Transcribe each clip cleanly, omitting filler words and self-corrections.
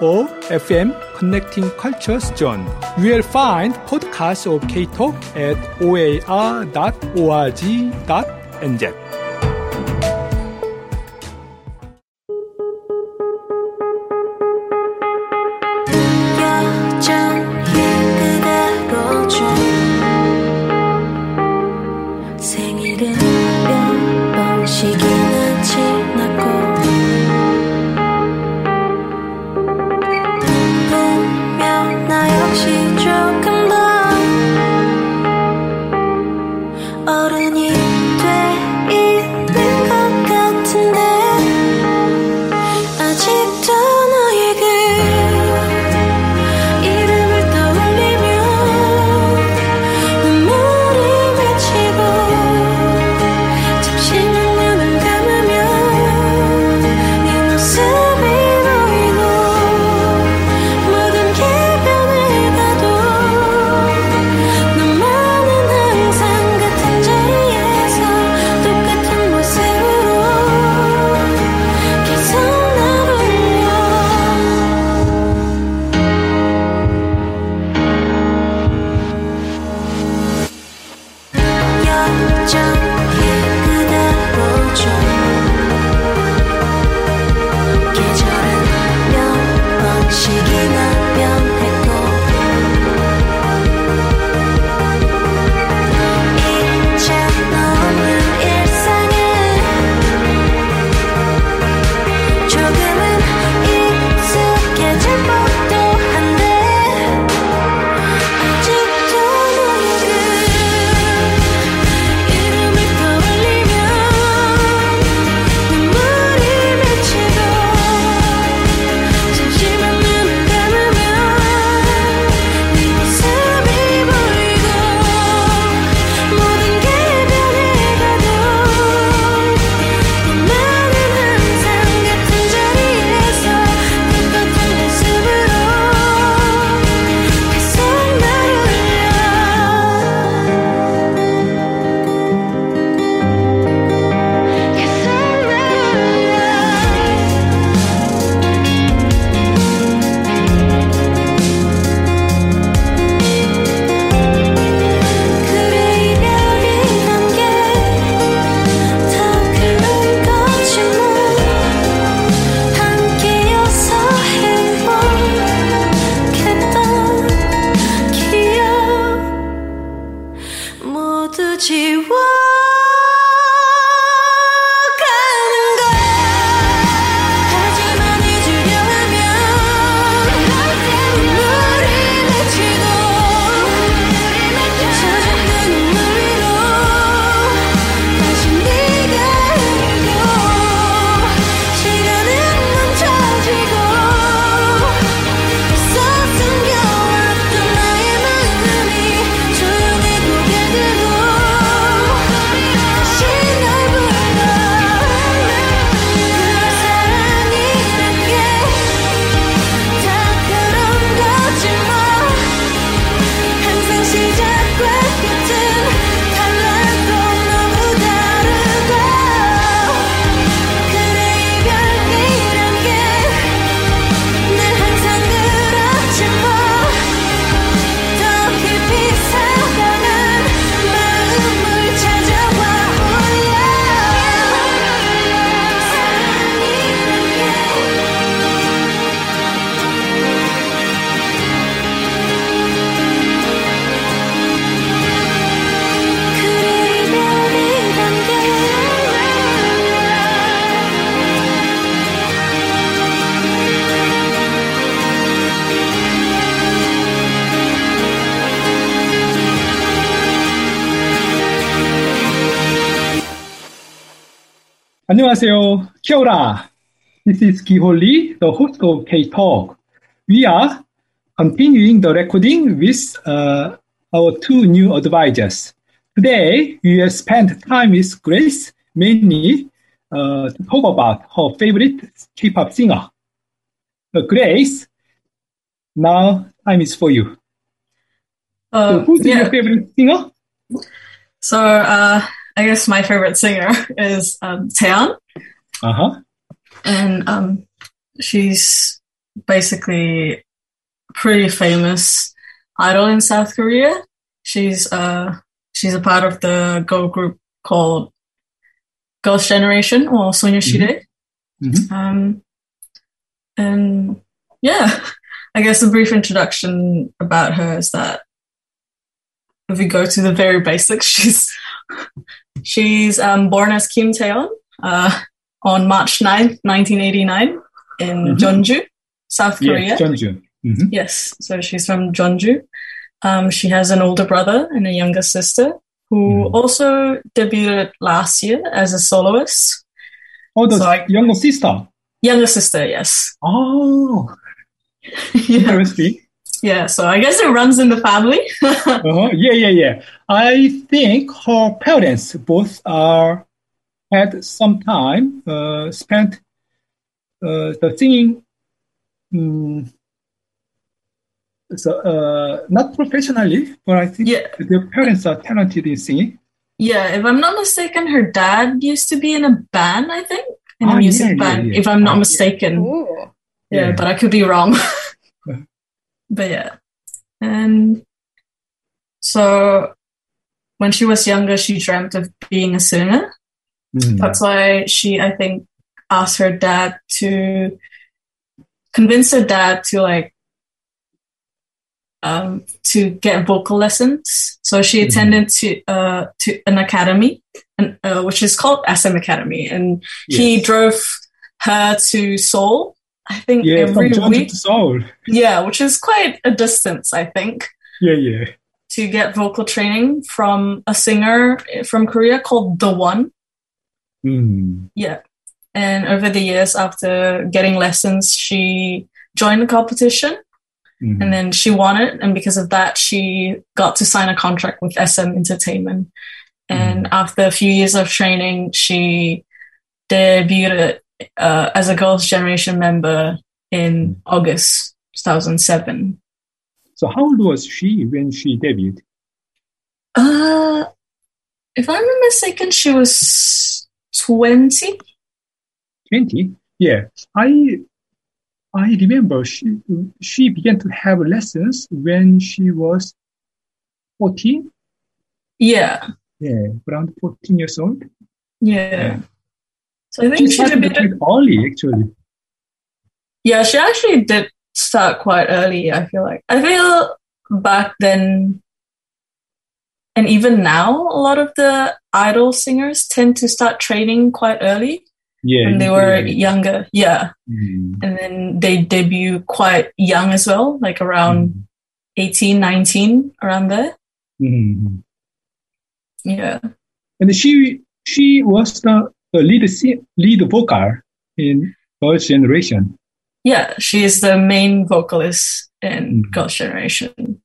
OAR FM Connecting Cultures Zone. You will find podcasts of K-Talk at oar.org.nz. 안녕하세요. Kia ora. This is Kiho Lee, the host of K-Talk. We are continuing the recording with our two new advisors, Today, we have spent time with Grace, mainly to talk about her favorite K-pop singer. Grace, now time is for you. So who's your favorite singer? So I guess my favorite singer is Taeyeon. Uh-huh. And she's basically pretty famous idol in South Korea. She's a part of the girl group called Girls' Generation or SNSD. Mm-hmm. And yeah, I guess a brief introduction about her is that if we go to the very basics, she's born as Kim Tae-yeon on March 9th, 1989 in Jeonju, South Korea. Yes, Jeonju. Mm-hmm. Yes, so she's from Jeonju. She has an older brother and a younger sister who also debuted last year as a soloist. Oh, the younger sister? Younger sister, yes. Oh, yeah. Interesting. Yeah, so I guess it runs in the family. Uh-huh. Yeah. I think her parents both had some time spent the singing, not professionally, but I think their parents are talented in singing. Yeah, if I'm not mistaken, her dad used to be in a band, I think, in a music band, if I'm not mistaken. Yeah. Yeah, but I could be wrong. But yeah, and so when she was younger, she dreamt of being a singer. Mm. That's why she, I think, asked her dad to convince her dad to to get vocal lessons. So she attended to an academy, which is called SM Academy, and he drove her to Seoul. I think every week. Yeah, which is quite a distance, I think. Yeah. To get vocal training from a singer from Korea called The One. Mm. Yeah. And over the years, after getting lessons, she joined the competition and then she won it. And because of that, she got to sign a contract with SM Entertainment. And after a few years of training, she debuted as a Girls' Generation member in August 2007. So how old was she when she debuted? If I'm not mistaken, she was 20. 20? Yeah. I remember she began to have lessons when she was 14. Yeah. Yeah, around 14 years old. Yeah. So I think she started early, actually. Yeah, she actually did start quite early, I feel like. I feel back then, and even now, a lot of the idol singers tend to start training quite early when they were younger. Yeah. Mm. And then they debut quite young as well, like around 18, 19, around there. Mm. Yeah. And she was the lead vocal in Girls' Generation. Yeah, she is the main vocalist in Girls' Generation.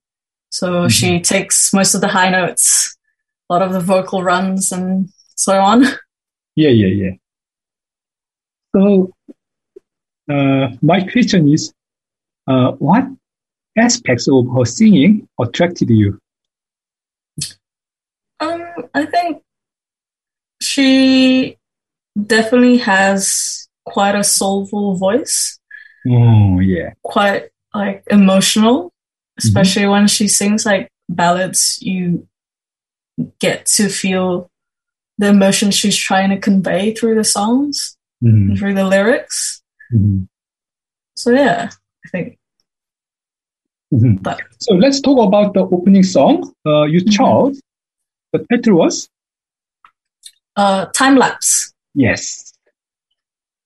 So she takes most of the high notes, a lot of the vocal runs and so on. Yeah. So my question is, what aspects of her singing attracted you? I think she definitely has quite a soulful voice. Oh, yeah. Quite emotional, especially when she sings ballads. You get to feel the emotion she's trying to convey through the songs, through the lyrics. Mm-hmm. So yeah, I think. Mm-hmm. So let's talk about the opening song you chose. The title was Time Lapse. Yes.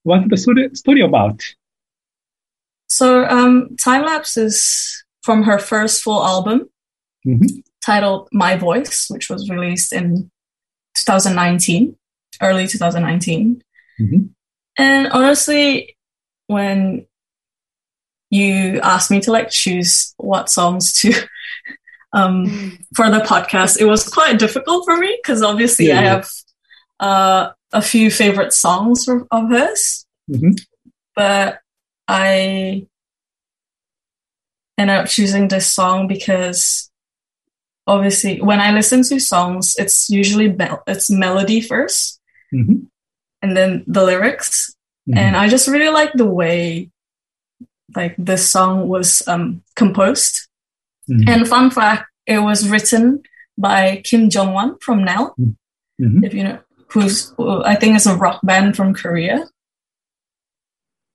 What's the story about? So Time Lapse is from her first full album titled My Voice, which was released in 2019, early 2019. Mm-hmm. And honestly, when you asked me to choose what songs to for the podcast, it was quite difficult for me because obviously I have a few favorite songs of hers, but I ended up choosing this song because obviously when I listen to songs, it's usually it's melody first and then the lyrics. And I just really like the way like this song was composed. And fun fact, it was written by Kim Jong-won from Nell, if you know, who's I think is a rock band from Korea.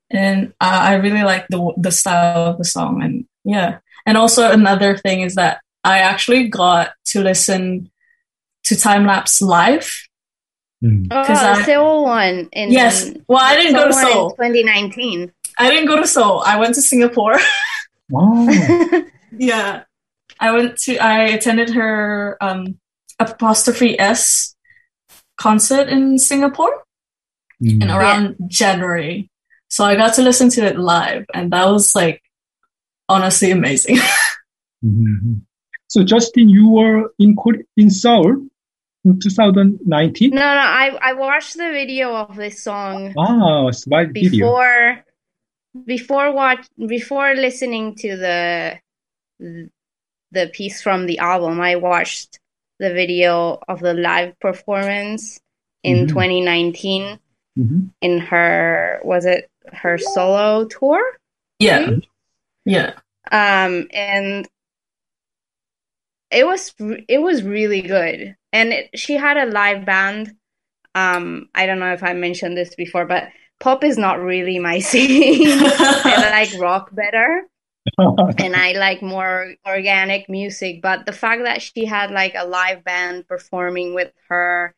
And I really like the style of the song, and and also another thing is that I actually got to listen to Time Lapse live. Seoul one. I didn't go to Seoul. 2019. I didn't go to Seoul. I went to Singapore. Wow. Yeah. I attended her apostrophe S concert in Singapore in around January. So I got to listen to it live, and that was like honestly amazing. So Justin, you were in Seoul in 2019? No, I watched the video of this song. Wow, it's my video. Before listening to the piece from the album, I watched the video of the live performance in 2019 in her, was it her solo tour? Yeah. Yeah. And it was really good. And she had a live band. I don't know if I mentioned this before, but pop is not really my scene. I like rock better. And I like more organic music. But the fact that she had like a live band performing with her,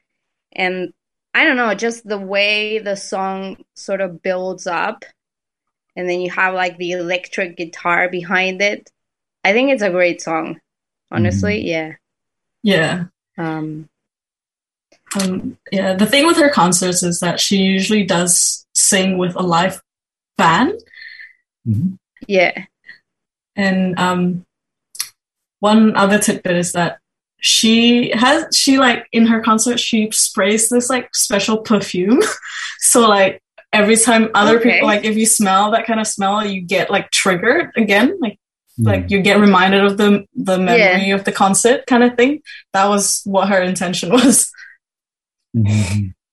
and I don't know, just the way the song sort of builds up, and then you have like the electric guitar behind it. I think it's a great song, honestly. Yeah. The thing with her concerts is that she usually does sing with a live band. Yeah. And one other tidbit is that she in her concert, she sprays this like special perfume. So like every time other people, like if you smell that kind of smell, you get like triggered again, like you get reminded of the memory of the concert kind of thing. That was what her intention was.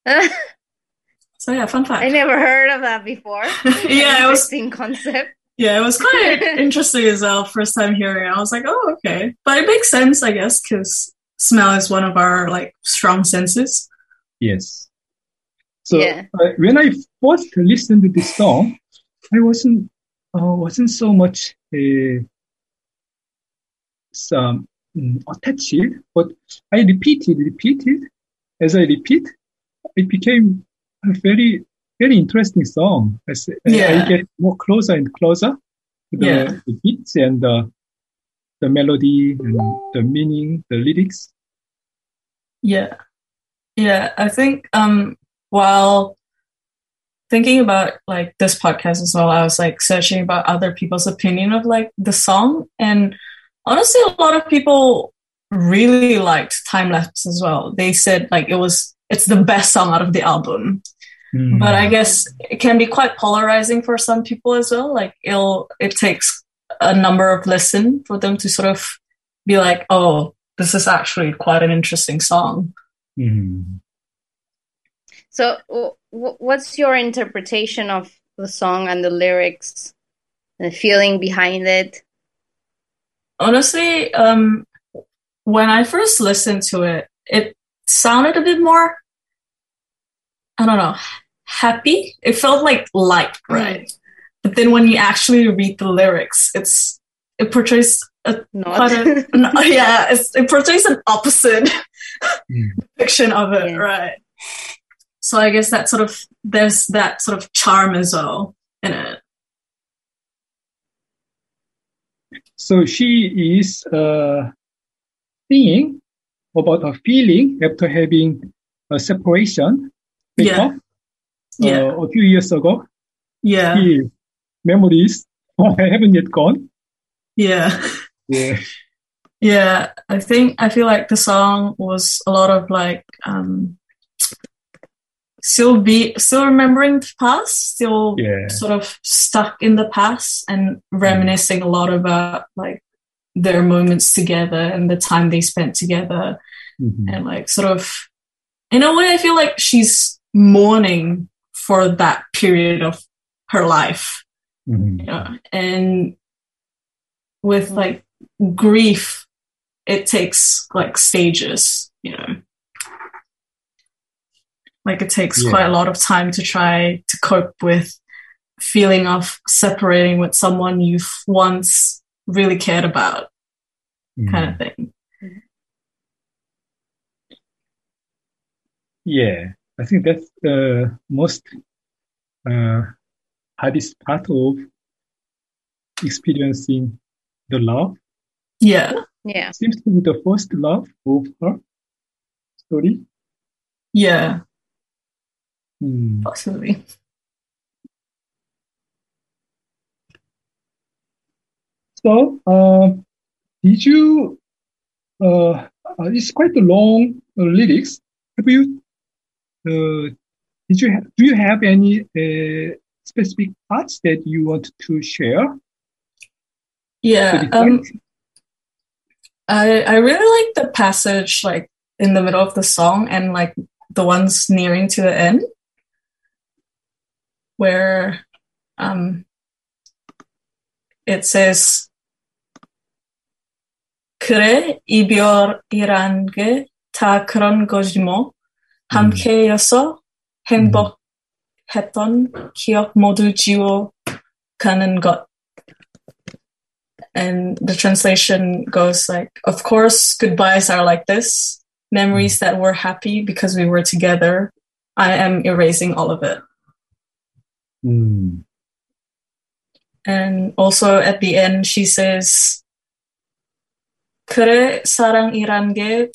So yeah, fun fact. I never heard of that before. Yeah, it was interesting concept. Yeah, it was quite interesting as well. First time hearing it, I was like, oh, okay. But it makes sense, I guess, because smell is one of our like strong senses. Yes. So when I first listened to this song, I wasn't so much attached, but I repeated. As I repeat, it became a very, very interesting song. As I get more closer and closer to the beats and the melody and the meaning, the lyrics. Yeah. I think while thinking about like this podcast as well, I was like searching about other people's opinion of like the song, and honestly, a lot of people really liked Time Lapse as well. They said like it's the best song out of the album. But I guess it can be quite polarizing for some people as well. Like it takes a number of listens for them to sort of be like, oh, this is actually quite an interesting song. So what's your interpretation of the song and the lyrics and the feeling behind it? Honestly, when I first listened to it, it sounded a bit more, I don't know, happy. It felt like light, right? But then when you actually read the lyrics, it portrays it portrays an opposite depiction of it, right? So I guess that sort of, there's that sort of charm as well in it. So she is singing about a feeling after having a separation a few years ago. Yeah. Still, memories I haven't yet gone. Yeah. Yeah. Yeah, I feel like the song was a lot of like still remembering the past, sort of stuck in the past and reminiscing a lot about like their moments together and the time they spent together. Mm-hmm. And like sort of, in a way, I feel like she's mourning for that period of her life. Mm-hmm. You know? And with like grief, it takes like stages, you know, like it takes quite a lot of time to try to cope with feeling of separating with someone you've once really cared about, kind of thing. Yeah, I think that's the most hardest part of experiencing the love. Yeah. Seems to be the first love of her story. Yeah. Possibly. So, did you? It's quite a long lyrics. Have you? Do you have any specific parts that you want to share? Yeah. I really like the passage like in the middle of the song and like the ones nearing to the end, where it says 그래 이별이란 게 다 그런 거지 뭐 함께여서 행복했던 기억 모두 지워 가는 것. And the translation goes like, of course goodbyes are like this, memories that were happy because we were together, I am erasing all of it. And also at the end she says 그래 사랑이란 게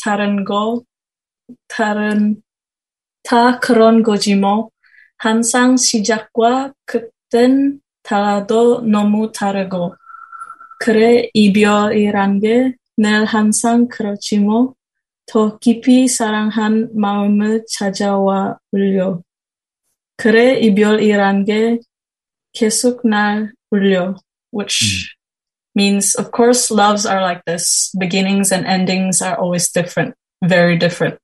다 그런 거지 뭐 항상 시작과 끝은 달라도 너무 다르고 그래 이별이란 게 늘 항상 그렇지 뭐 더 깊이 사랑한 마음을 찾아와 울려 그래 이별이란 게 계속 날 울려, which means, of course, loves are like this. Beginnings and endings are always different, very different.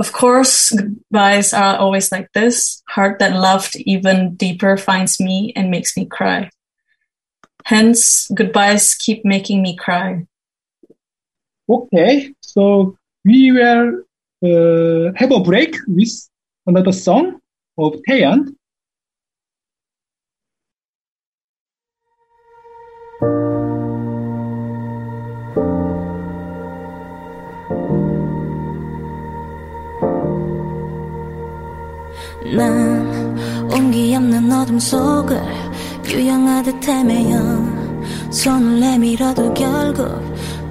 Of course, goodbyes are always like this. Heart that loved even deeper finds me and makes me cry. Hence, goodbyes keep making me cry. Okay, so we will have a break with another song of Taeyeon. 난 온기 없는 어둠 속을 유영하듯 헤매어 손을 내밀어도 결국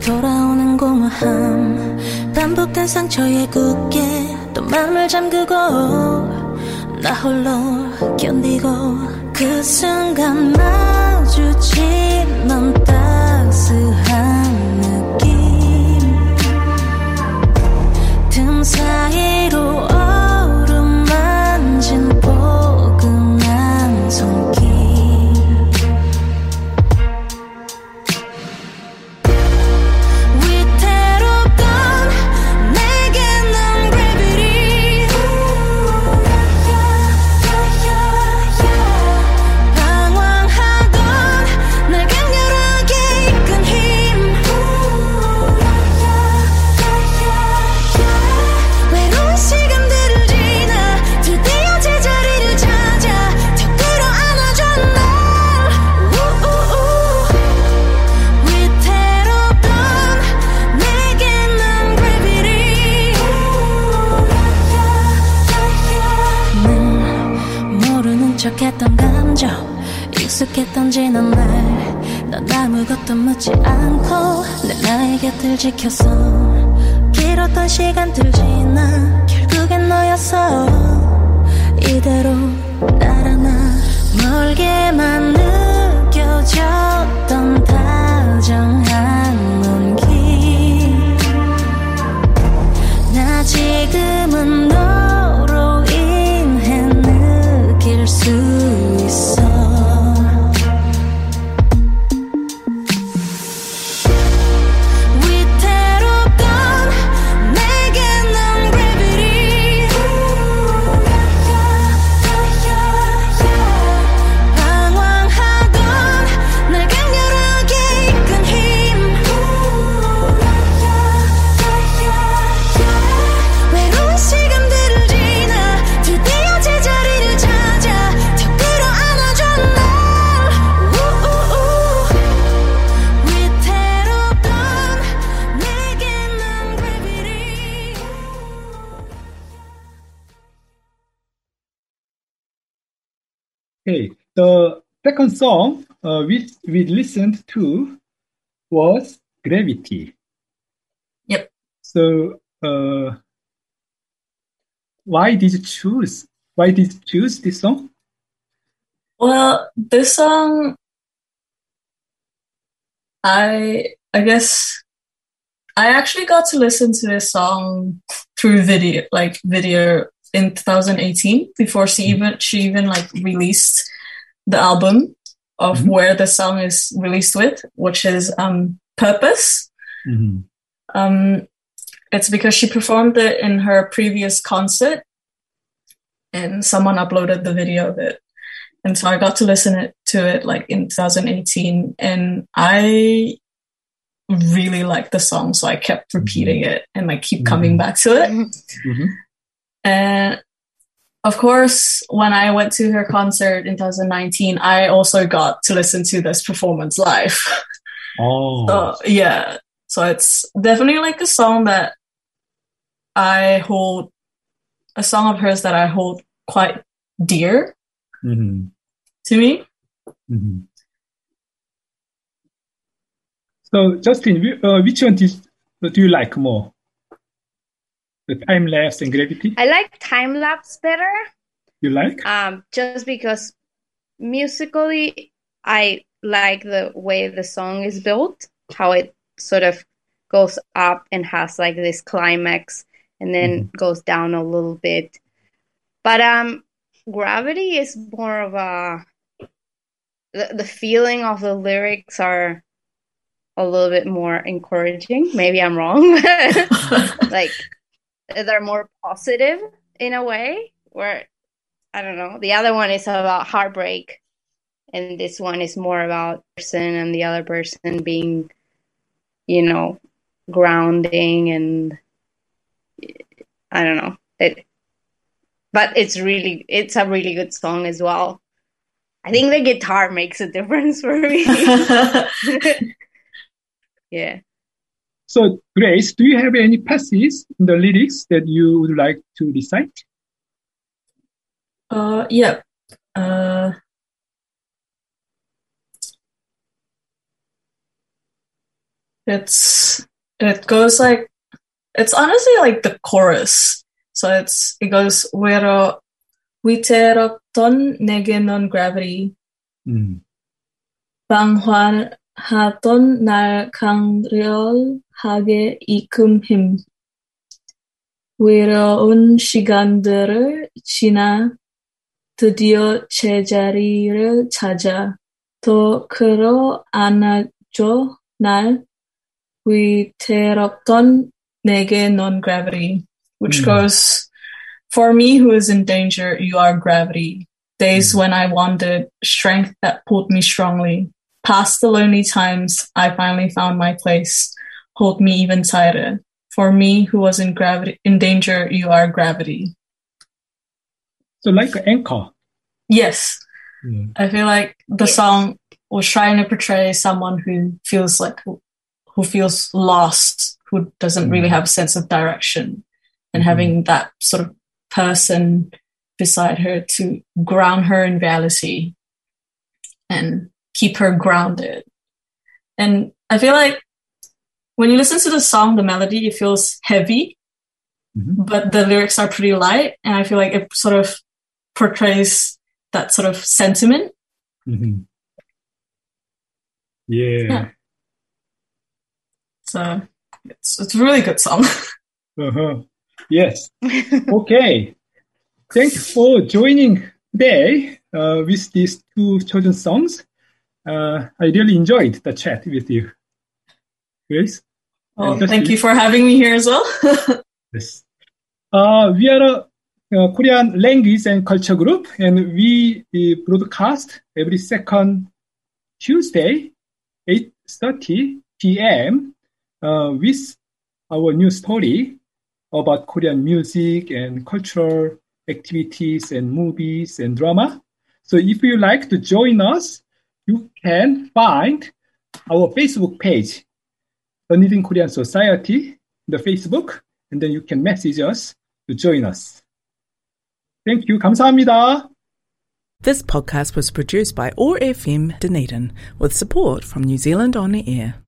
돌아오는 공허함 반복된 상처에 굳게 또 맘을 잠그고 나 홀로 견디고 그 순간 마주친 넌 따스한 느낌 틈 사이로 익숙했던 감정 익숙했던 지난 날난 아무것도 묻지 않고 내 나의 곁을 지켜서 길었던 시간들 지나 결국엔 너였어 이대로 날아나 멀게만 느껴졌던 다정한 너 지금은 너로 인해 느낄 수 있어. 위태롭던 내게 난 Gravity. 방황하던 날 강렬하게 이끈 힘. 외로운 시간들을 지나 드디어 제자리를 찾아 더 끌어안아준 날. 위태롭던 내게 난 Gravity. Okay, the second song which we listened to was Gravity. Yep. So, Why did you choose this song? Well, this song, I guess I actually got to listen to this song through video in 2018 before she even released the album of where the song is released with, which is Purpose. Mm-hmm. It's because she performed it in her previous concert and someone uploaded the video of it. And so I got to listen to it in 2018, and I really liked the song. So I kept repeating it and keep coming back to it. Mm-hmm. And of course, when I went to her concert in 2019, I also got to listen to this performance live. Oh, yeah. So it's definitely a song that a song of hers that I hold quite dear to me. Mm-hmm. So Justin, which one do you like more? The Time Lapse and Gravity? I like Time Lapse better. You like? Just because musically, I like the way the song is built, how it sort of goes up and has this climax and then goes down a little bit. But Gravity is more of the feeling of the lyrics are a little bit more encouraging. Maybe I'm wrong. They're more positive in a way, where, I don't know, the other one is about heartbreak and this one is more about person and the other person being, grounding, and I don't know. But it's a really good song as well. I think the guitar makes a difference for me. Yeah. So, Grace, do you have any passages in the lyrics that you would like to recite? Yeah. It goes it's honestly the chorus. So it goes 위태롭던 내게 넌 Gravity, 방황하던 날 강렬하게 이끈 힘, 외로운 시간들을 지나 드디어 제자리를 찾아 더 끌어안아줘 날. 위태롭던 내게 넌 Gravity, which goes, for me who is in danger, you are Gravity. Days when I wandered, strength that pulled me strongly. Past the lonely times, I finally found my place. Hold me even tighter. For me who was in danger, you are Gravity. So an anchor. Yes. Mm. I feel the song was trying to portray someone who feels who feels lost, who doesn't really have a sense of direction, and having that sort of person beside her to ground her in reality and keep her grounded. And I feel when you listen to the song, the melody, it feels heavy, but the lyrics are pretty light. And I feel it sort of portrays that sort of sentiment. Mm-hmm. Yeah. So it's a really good song. Uh-huh. Yes. Okay. Thank you for joining today with these two chosen songs. I really enjoyed the chat with you, Grace. Oh, thank you for having me here as well. Yes. We are a Korean language and culture group, and we broadcast every second Tuesday, 8:30 p.m. With our new story about Korean music and cultural activities and movies and drama. So if you like to join us, you can find our Facebook page, Dunedin Korean Society, the Facebook, and then you can message us to join us. Thank you. 감사합니다. This podcast was produced by OAR FM Dunedin with support from New Zealand On Air.